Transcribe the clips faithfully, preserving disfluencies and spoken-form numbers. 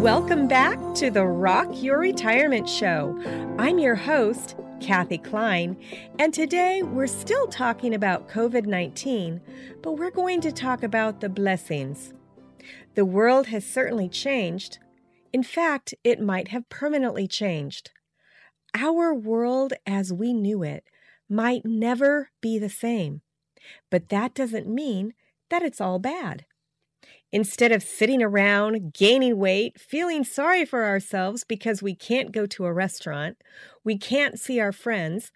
Welcome back to the Rock Your Retirement Show. I'm your host, Kathy Klein, and today we're still talking about covid nineteen, but we're going to talk about the blessings. The world has certainly changed. In fact, it might have permanently changed. Our world as we knew it might never be the same, but that doesn't mean that it's all bad. Instead of sitting around, gaining weight, feeling sorry for ourselves because we can't go to a restaurant, we can't see our friends,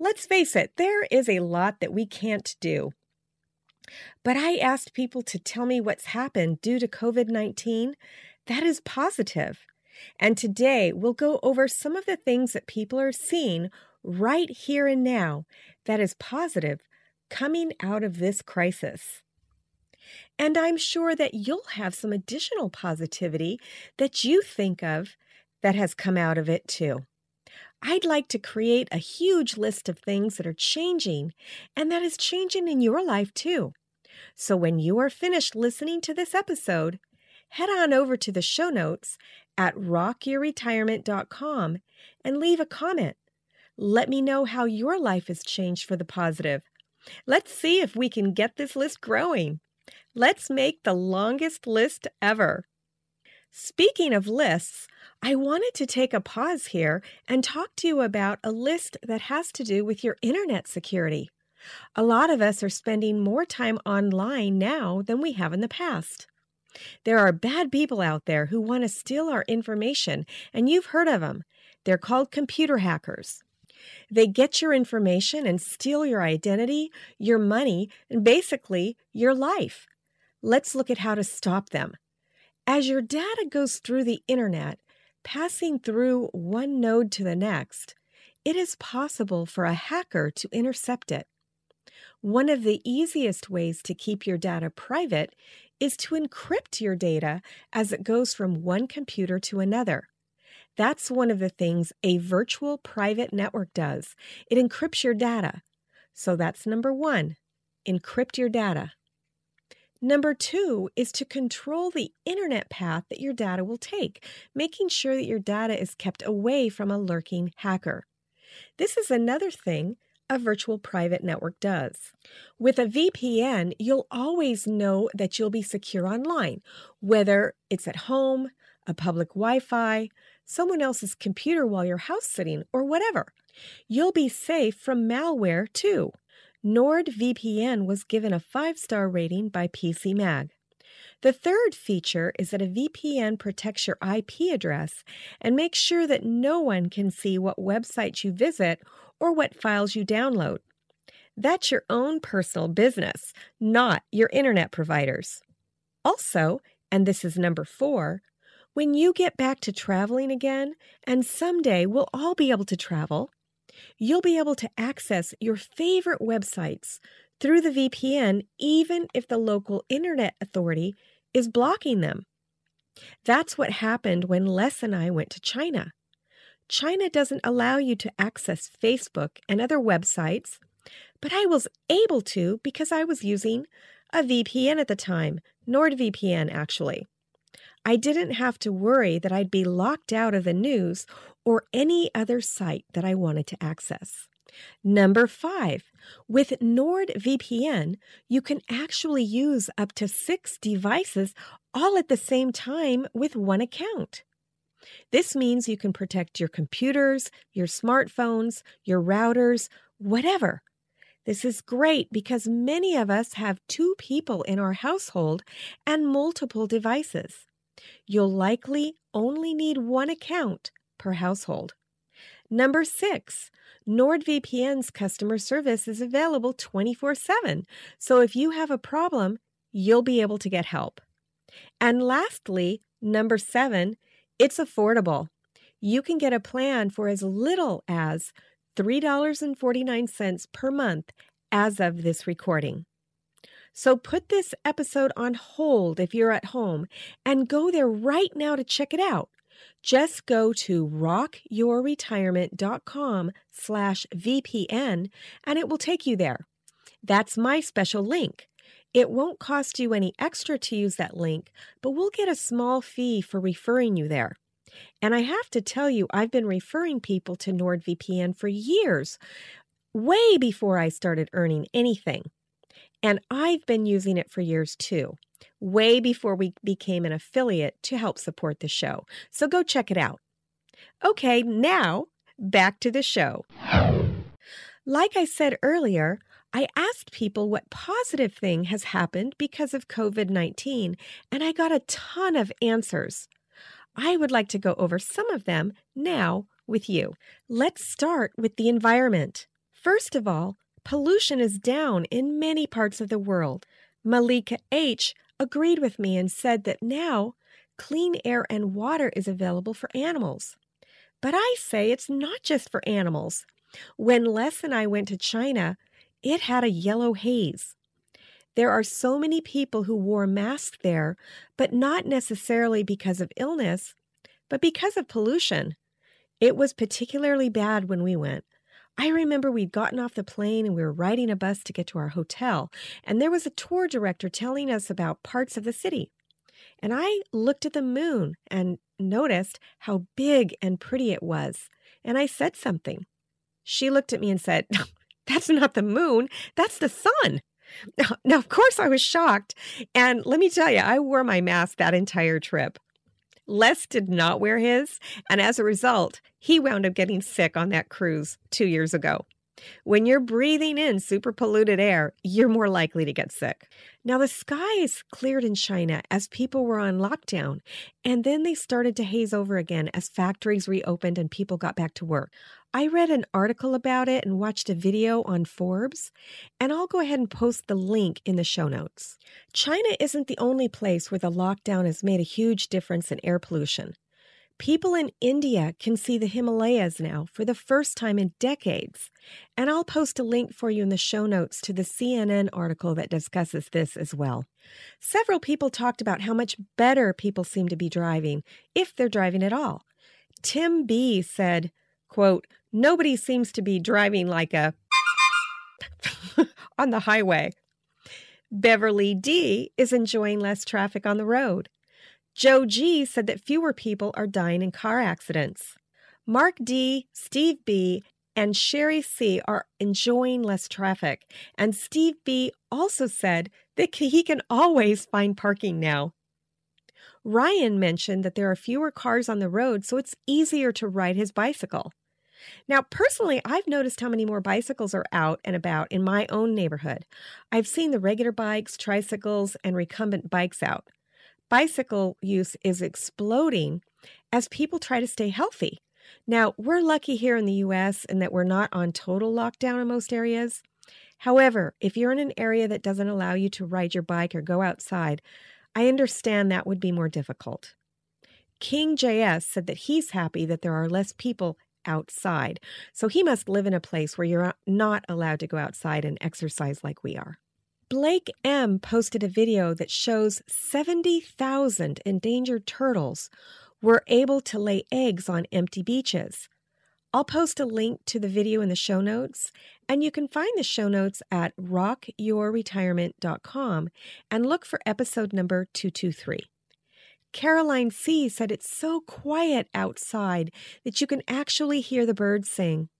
let's face it, there is a lot that we can't do. But I asked people to tell me what's happened due to covid nineteen. That is positive. And today we'll go over some of the things that people are seeing right here and now that is positive coming out of this crisis. And I'm sure that you'll have some additional positivity that you think of that has come out of it too. I'd like to create a huge list of things that are changing and that is changing in your life too. So when you are finished listening to this episode, head on over to the show notes at rock your retirement dot com and leave a comment. Let me know how your life has changed for the positive. Let's see if we can get this list growing. Let's make the longest list ever. Speaking of lists, I wanted to take a pause here and talk to you about a list that has to do with your internet security. A lot of us are spending more time online now than we have in the past. There are bad people out there who want to steal our information, and you've heard of them. They're called computer hackers. They get your information and steal your identity, your money, and basically your life. Let's look at how to stop them. As your data goes through the internet, passing through one node to the next, it is possible for a hacker to intercept it. One of the easiest ways to keep your data private is to encrypt your data as it goes from one computer to another. That's one of the things a virtual private network does. It encrypts your data. So that's number one, encrypt your data. Number two is to control the internet path that your data will take, making sure that your data is kept away from a lurking hacker. This is another thing a virtual private network does. With a V P N, you'll always know that you'll be secure online, whether it's at home, a public Wi-Fi, someone else's computer while you're house sitting, or whatever. You'll be safe from malware too. NordVPN was given a five star rating by P C Mag. The third feature is that a V P N protects your I P address and makes sure that no one can see what websites you visit or what files you download. That's your own personal business, not your internet provider's. Also, and this is number four, when you get back to traveling again, and someday we'll all be able to travel, you'll be able to access your favorite websites through the V P N even if the local internet authority is blocking them. That's what happened when Les and I went to China. China doesn't allow you to access Facebook and other websites, but I was able to because I was using a V P N at the time, NordVPN actually. I didn't have to worry that I'd be locked out of the news or any other site that I wanted to access. Number five, with NordVPN, you can actually use up to six devices all at the same time with one account. This means you can protect your computers, your smartphones, your routers, whatever. This is great because many of us have two people in our household and multiple devices. You'll likely only need one account per household. Number six, NordVPN's customer service is available twenty-four seven, so if you have a problem, you'll be able to get help. And lastly, number seven, it's affordable. You can get a plan for as little as three dollars and forty-nine cents per month as of this recording. So put this episode on hold if you're at home and go there right now to check it out. Just go to rock your retirement dot com slash V P N and it will take you there. That's my special link. It won't cost you any extra to use that link, but we'll get a small fee for referring you there. And I have to tell you, I've been referring people to NordVPN for years, way before I started earning anything. And I've been using it for years too, way before we became an affiliate to help support the show. So go check it out. Okay, now back to the show. Like I said earlier, I asked people what positive thing has happened because of COVID nineteen, and I got a ton of answers. I would like to go over some of them now with you. Let's start with the environment. First of all, pollution is down in many parts of the world. Malika H agreed with me and said that now clean air and water is available for animals. But I say it's not just for animals. When Les and I went to China, it had a yellow haze. There are so many people who wore masks there, but not necessarily because of illness, but because of pollution. It was particularly bad when we went. I remember we'd gotten off the plane and we were riding a bus to get to our hotel, and there was a tour director telling us about parts of the city. And I looked at the moon and noticed how big and pretty it was, and I said something. She looked at me and said, "That's not the moon, that's the sun." Now, now, of course, I was shocked, and let me tell you, I wore my mask that entire trip. Les did not wear his, and as a result, he wound up getting sick on that cruise two years ago. When you're breathing in super polluted air, you're more likely to get sick. Now, the skies cleared in China as people were on lockdown, and then they started to haze over again as factories reopened and people got back to work. I read an article about it and watched a video on Forbes, and I'll go ahead and post the link in the show notes. China isn't the only place where the lockdown has made a huge difference in air pollution. People in India can see the Himalayas now for the first time in decades, and I'll post a link for you in the show notes to the C N N article that discusses this as well. Several people talked about how much better people seem to be driving, if they're driving at all. Tim B. said, quote, "Nobody seems to be driving like a on the highway." Beverly D. is enjoying less traffic on the road. Joe G. said that fewer people are dying in car accidents. Mark D., Steve B., and Sherry C. are enjoying less traffic. And Steve B. also said that he can always find parking now. Ryan mentioned that there are fewer cars on the road, so it's easier to ride his bicycle. Now, personally, I've noticed how many more bicycles are out and about in my own neighborhood. I've seen the regular bikes, tricycles, and recumbent bikes out. Bicycle use is exploding as people try to stay healthy. Now, we're lucky here in the U S in that we're not on total lockdown in most areas. However, if you're in an area that doesn't allow you to ride your bike or go outside, I understand that would be more difficult. King J S said that he's happy that there are less people outside, so he must live in a place where you're not allowed to go outside and exercise like we are. Blake M. posted a video that shows seventy thousand endangered turtles were able to lay eggs on empty beaches. I'll post a link to the video in the show notes, and you can find the show notes at rock your retirement dot com and look for episode number two two three. Caroline C. said it's so quiet outside that you can actually hear the birds sing.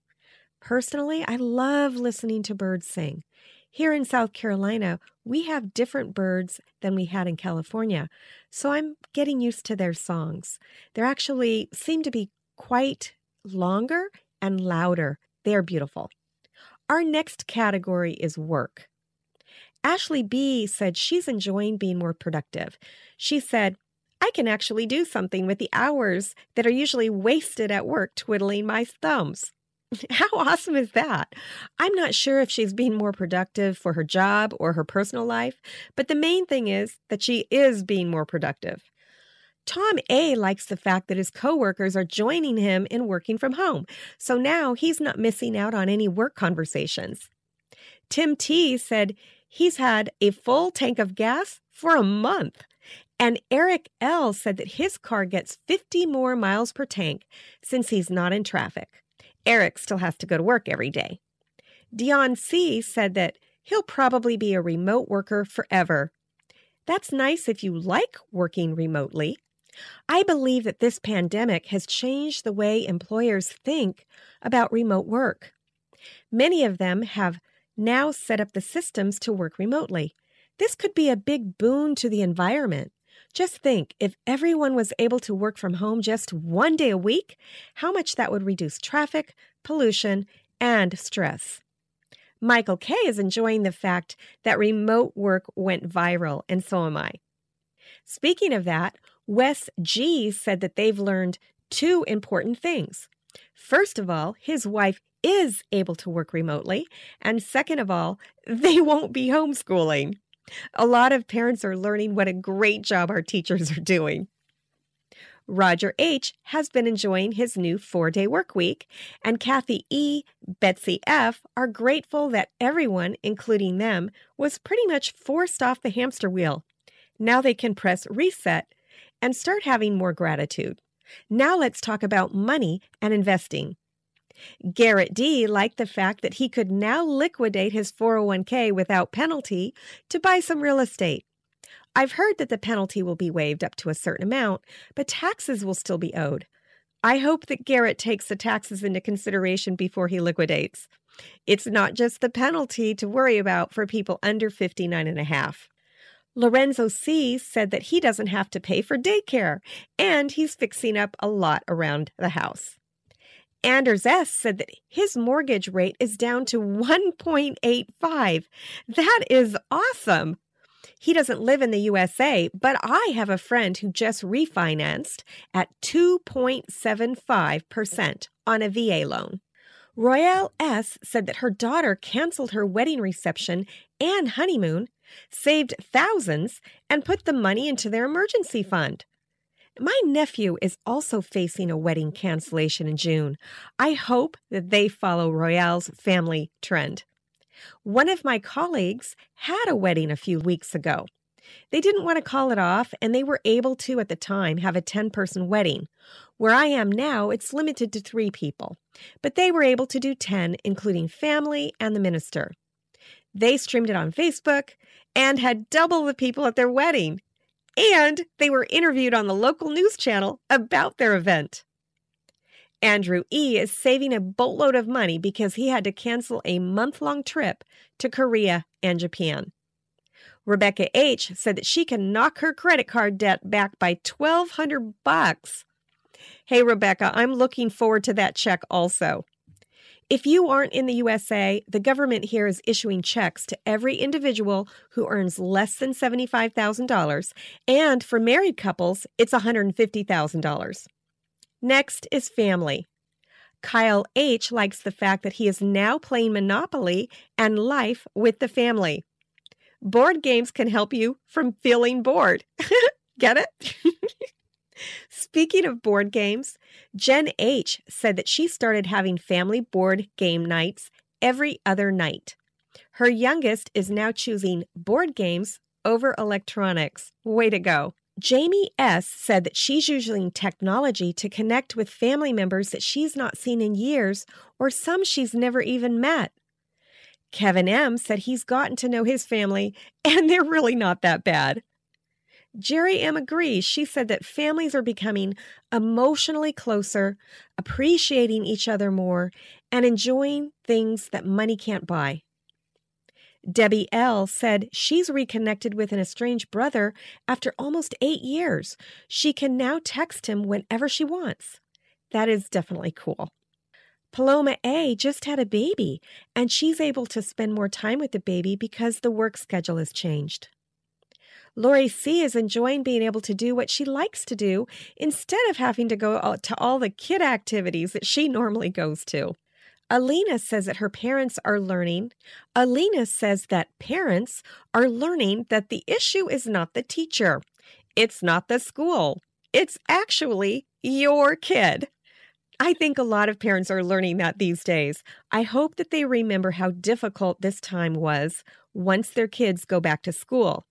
Personally, I love listening to birds sing. Here in South Carolina, we have different birds than we had in California, so I'm getting used to their songs. They actually seem to be quite longer and louder. They're beautiful. Our next category is work. Ashley B. said she's enjoying being more productive. She said, I can actually do something with the hours that are usually wasted at work twiddling my thumbs. How awesome is that? I'm not sure if she's being more productive for her job or her personal life, but the main thing is that she is being more productive. Tom A. likes the fact that his coworkers are joining him in working from home, so now he's not missing out on any work conversations. Tim T. said he's had a full tank of gas for a month. And Eric L. said that his car gets fifty more miles per tank since he's not in traffic. Eric still has to go to work every day. Dion C. said that he'll probably be a remote worker forever. That's nice if you like working remotely. I believe that this pandemic has changed the way employers think about remote work. Many of them have now set up the systems to work remotely. This could be a big boon to the environment. Just think, if everyone was able to work from home just one day a week, how much that would reduce traffic, pollution, and stress. Michael K. is enjoying the fact that remote work went viral, and so am I. Speaking of that, Wes G. said that they've learned two important things. First of all, his wife is able to work remotely, and second of all, they won't be homeschooling. A lot of parents are learning what a great job our teachers are doing. Roger H. has been enjoying his new four-day work week, and Kathy E., Betsy F. are grateful that everyone, including them, was pretty much forced off the hamster wheel. Now they can press reset and start having more gratitude. Now let's talk about money and investing. Garrett D. liked the fact that he could now liquidate his four oh one k without penalty to buy some real estate. I've heard that the penalty will be waived up to a certain amount, but taxes will still be owed. I hope that Garrett takes the taxes into consideration before he liquidates. It's not just the penalty to worry about for people under fifty-nine and a half. Lorenzo C. said that he doesn't have to pay for daycare, and he's fixing up a lot around the house. Anders S. said that his mortgage rate is down to one point eight five. That is awesome. He doesn't live in the U S A, but I have a friend who just refinanced at two point seven five percent on a V A loan. Royale S. said that her daughter canceled her wedding reception and honeymoon, saved thousands, and put the money into their emergency fund. My nephew is also facing a wedding cancellation in June. I hope that they follow Royale's family trend. One of my colleagues had a wedding a few weeks ago. They didn't want to call it off, and they were able to, at the time, have a ten-person wedding. Where I am now, it's limited to three people. But they were able to do ten, including family and the minister. They streamed it on Facebook and had double the people at their wedding. And they were interviewed on the local news channel about their event. Andrew E. is saving a boatload of money because he had to cancel a month-long trip to Korea and Japan. Rebecca H. said that she can knock her credit card debt back by twelve hundred bucks. Hey, Rebecca, I'm looking forward to that check also. If you aren't in the U S A, the government here is issuing checks to every individual who earns less than seventy-five thousand dollars, and for married couples, it's one hundred fifty thousand dollars. Next is family. Kyle H. likes the fact that he is now playing Monopoly and Life with the family. Board games can help you from feeling bored. Get it? Speaking of board games, Jen H. said that she started having family board game nights every other night. Her youngest is now choosing board games over electronics. Way to go. Jamie S. said that she's using technology to connect with family members that she's not seen in years or some she's never even met. Kevin M. said he's gotten to know his family and they're really not that bad. Jerry M. agrees. She said that families are becoming emotionally closer, appreciating each other more, and enjoying things that money can't buy. Debbie L. said she's reconnected with an estranged brother after almost eight years. She can now text him whenever she wants. That is definitely cool. Paloma A. just had a baby, and she's able to spend more time with the baby because the work schedule has changed. Lori C. is enjoying being able to do what she likes to do instead of having to go to all the kid activities that she normally goes to. Alina says that her parents are learning. Alina says that parents are learning that the issue is not the teacher. It's not the school. It's actually your kid. I think a lot of parents are learning that these days. I hope that they remember how difficult this time was once their kids go back to school.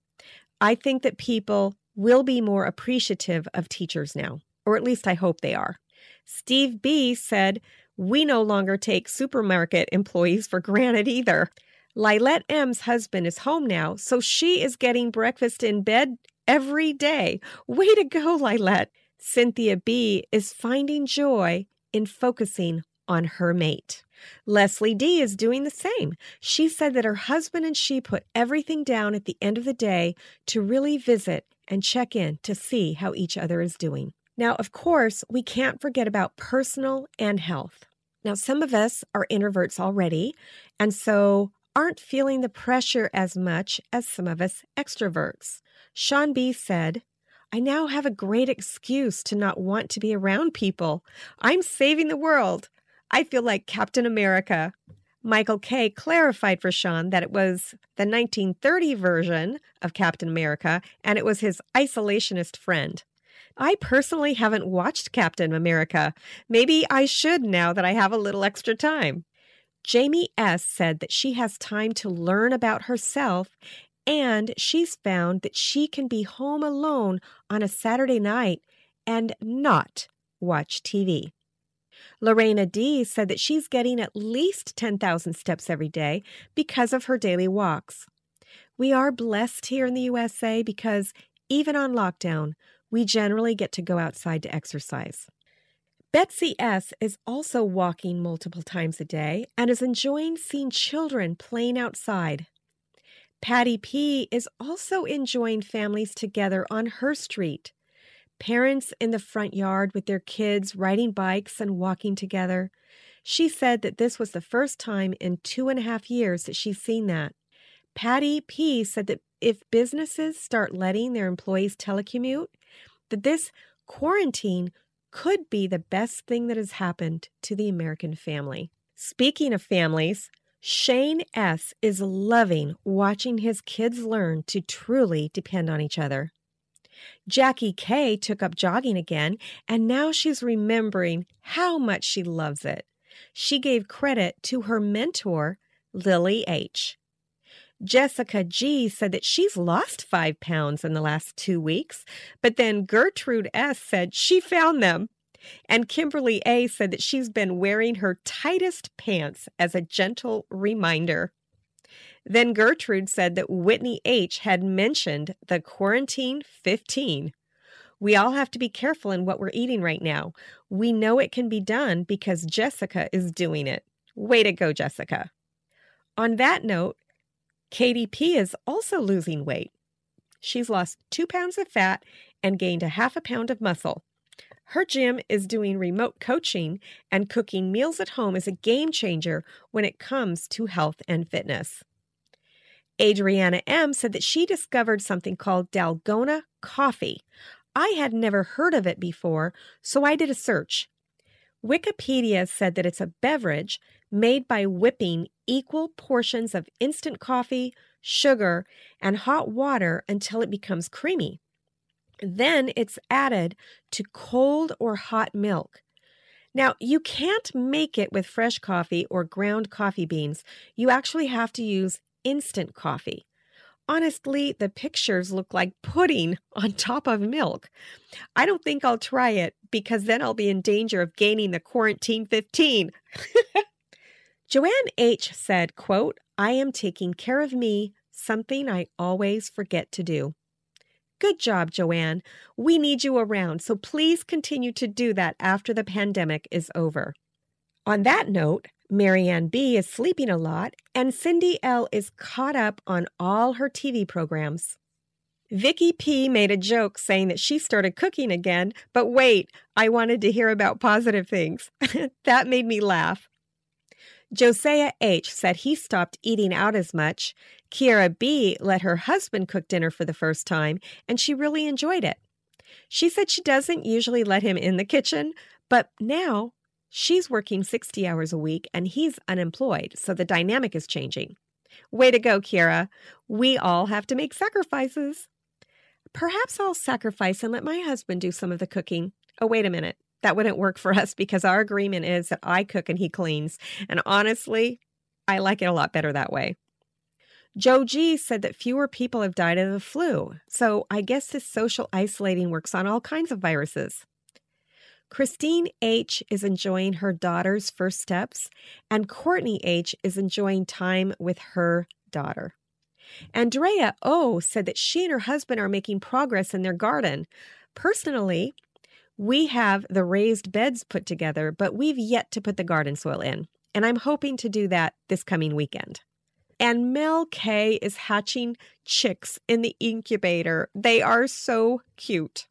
I think that people will be more appreciative of teachers now, or at least I hope they are. Steve B. said, "We no longer take supermarket employees for granted either." Lilette M.'s husband is home now, so she is getting breakfast in bed every day. Way to go, Lilette. Cynthia B. is finding joy in focusing on her mate. Leslie D. is doing the same. She said that her husband and she put everything down at the end of the day to really visit and check in to see how each other is doing. Now, of course, we can't forget about personal and health. Now, some of us are introverts already, and so aren't feeling the pressure as much as some of us extroverts. Sean B. said, "I now have a great excuse to not want to be around people. I'm saving the world. I feel like Captain America." Michael K. clarified for Sean that it was the nineteen thirty version of Captain America, and it was his isolationist friend. I personally haven't watched Captain America. Maybe I should now that I have a little extra time. Jamie S. said that she has time to learn about herself, and she's found that she can be home alone on a Saturday night and not watch T V. Lorena D. said that she's getting at least ten thousand steps every day because of her daily walks. We are blessed here in the U S A because even on lockdown, we generally get to go outside to exercise. Betsy S. is also walking multiple times a day and is enjoying seeing children playing outside. Patty P. is also enjoying families together on her street. Parents in the front yard with their kids riding bikes and walking together. She said that this was the first time in two and a half years that she's seen that. Patty P. said that if businesses start letting their employees telecommute, that this quarantine could be the best thing that has happened to the American family. Speaking of families, Shane S. is loving watching his kids learn to truly depend on each other. Jackie K. took up jogging again, and now she's remembering how much she loves it. She gave credit to her mentor, Lily H. Jessica G. said that she's lost five pounds in the last two weeks, but then Gertrude S. said she found them. And Kimberly A. said that she's been wearing her tightest pants as a gentle reminder. Then Gertrude said that Whitney H. had mentioned the quarantine fifteen. We all have to be careful in what we're eating right now. We know it can be done because Jessica is doing it. Way to go, Jessica. On that note, Katie P. is also losing weight. She's lost two pounds of fat and gained a half a pound of muscle. Her gym is doing remote coaching, and cooking meals at home is a game changer when it comes to health and fitness. Adriana M. said that she discovered something called Dalgona coffee. I had never heard of it before, so I did a search. Wikipedia said that it's a beverage made by whipping equal portions of instant coffee, sugar, and hot water until it becomes creamy. Then it's added to cold or hot milk. Now, you can't make it with fresh coffee or ground coffee beans. You actually have to use instant coffee. Honestly, the pictures look like pudding on top of milk. I don't think I'll try it because then I'll be in danger of gaining the quarantine fifteen. Joanne H. said, quote, I am taking care of me, something I always forget to do. Good job, Joanne. We need you around, so please continue to do that after the pandemic is over. On that note, Marianne B. is sleeping a lot, and Cindy L. is caught up on all her T V programs. Vicky P. made a joke saying that she started cooking again, but wait, I wanted to hear about positive things. That made me laugh. Josiah H. said he stopped eating out as much. Kiara B. let her husband cook dinner for the first time, and she really enjoyed it. She said she doesn't usually let him in the kitchen, but now she's working sixty hours a week, and he's unemployed, so the dynamic is changing. Way to go, Kiara. We all have to make sacrifices. Perhaps I'll sacrifice and let my husband do some of the cooking. Oh, wait a minute. That wouldn't work for us because our agreement is that I cook and he cleans. And honestly, I like it a lot better that way. Joe G. said that fewer people have died of the flu. So I guess this social isolating works on all kinds of viruses. Christine H. is enjoying her daughter's first steps, and Courtney H. is enjoying time with her daughter. Andrea O. said that she and her husband are making progress in their garden. Personally, we have the raised beds put together, but we've yet to put the garden soil in, and I'm hoping to do that this coming weekend. And Mel K. is hatching chicks in the incubator. They are so cute.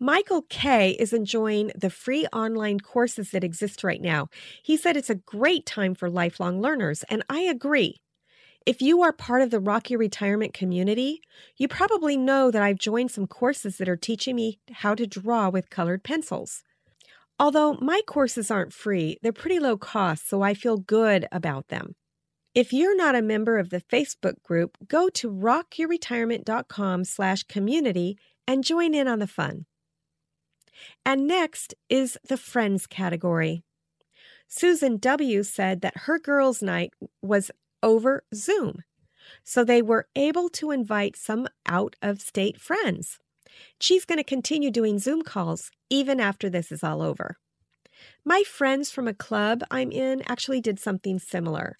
Michael K. is enjoying the free online courses that exist right now. He said it's a great time for lifelong learners, and I agree. If you are part of the Rock Your Retirement community, you probably know that I've joined some courses that are teaching me how to draw with colored pencils. Although my courses aren't free, they're pretty low cost, so I feel good about them. If you're not a member of the Facebook group, go to rock your retirement dot com slash community and join in on the fun. And next is the friends category. Susan W. said that her girls' night was over Zoom, so they were able to invite some out-of-state friends. She's going to continue doing Zoom calls even after this is all over. My friends from a club I'm in actually did something similar.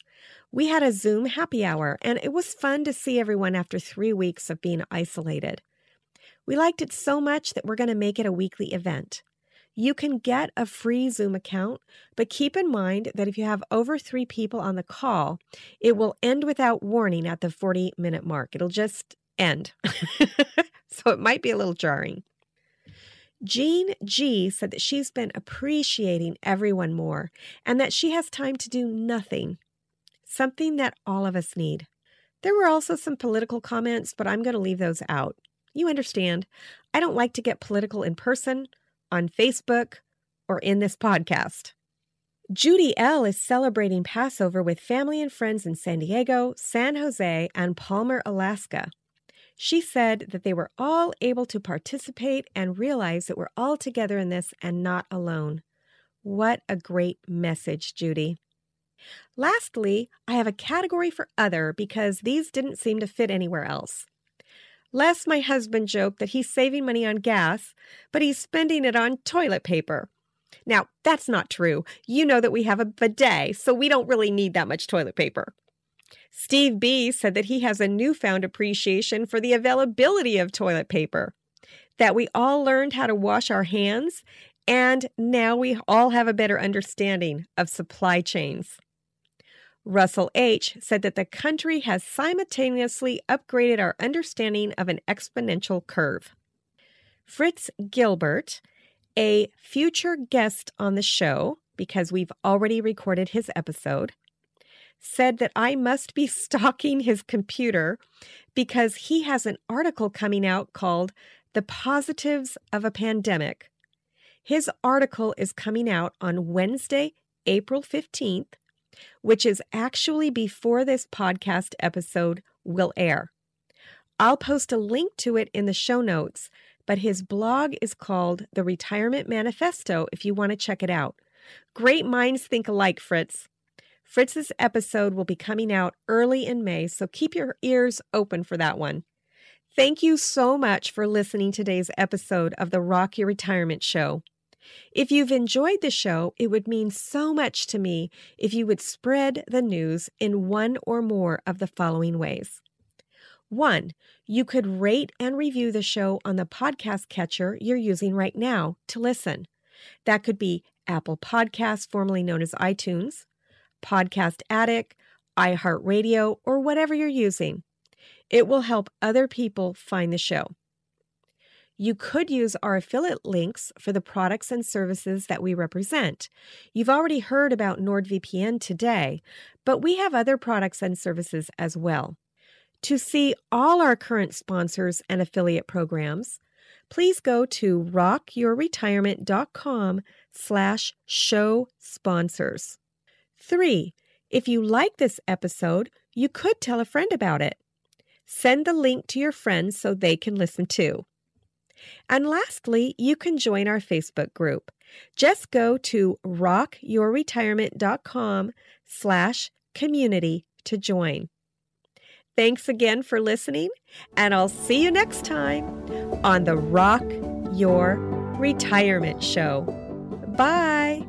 We had a Zoom happy hour, and it was fun to see everyone after three weeks of being isolated. We liked it so much that we're going to make it a weekly event. You can get a free Zoom account, but keep in mind that if you have over three people on the call, it will end without warning at the forty-minute mark. It'll just end. So it might be a little jarring. Jean G. said that she's been appreciating everyone more and that she has time to do nothing, something that all of us need. There were also some political comments, but I'm going to leave those out. You understand, I don't like to get political in person, on Facebook, or in this podcast. Judy L. is celebrating Passover with family and friends in San Diego, San Jose, and Palmer, Alaska. She said that they were all able to participate and realize that we're all together in this and not alone. What a great message, Judy. Lastly, I have a category for other because these didn't seem to fit anywhere else. Les, my husband, joked that he's saving money on gas, but he's spending it on toilet paper. Now, that's not true. You know that we have a bidet, so we don't really need that much toilet paper. Steve B. said that he has a newfound appreciation for the availability of toilet paper, that we all learned how to wash our hands, and now we all have a better understanding of supply chains. Russell H. said that the country has simultaneously upgraded our understanding of an exponential curve. Fritz Gilbert, a future guest on the show, because we've already recorded his episode, said that I must be stalking his computer because he has an article coming out called The Positives of a Pandemic. His article is coming out on Wednesday, April fifteenth, which is actually before this podcast episode will air. I'll post a link to it in the show notes, but his blog is called The Retirement Manifesto if you want to check it out. Great minds think alike, Fritz. Fritz's episode will be coming out early in May, so keep your ears open for that one. Thank you so much for listening to today's episode of the Rock Your Retirement Show. If you've enjoyed the show, it would mean so much to me if you would spread the news in one or more of the following ways. One, you could rate and review the show on the podcast catcher you're using right now to listen. That could be Apple Podcasts, formerly known as iTunes, Podcast Addict, iHeartRadio, or whatever you're using. It will help other people find the show. You could use our affiliate links for the products and services that we represent. You've already heard about NordVPN today, but we have other products and services as well. To see all our current sponsors and affiliate programs, please go to rock your retirement dot com slash show sponsors. Three, if you like this episode, you could tell a friend about it. Send the link to your friends so they can listen too. And lastly, you can join our Facebook group. Just go to rock your retirement dot com slash community to join. Thanks again for listening, and I'll see you next time on the Rock Your Retirement Show. Bye.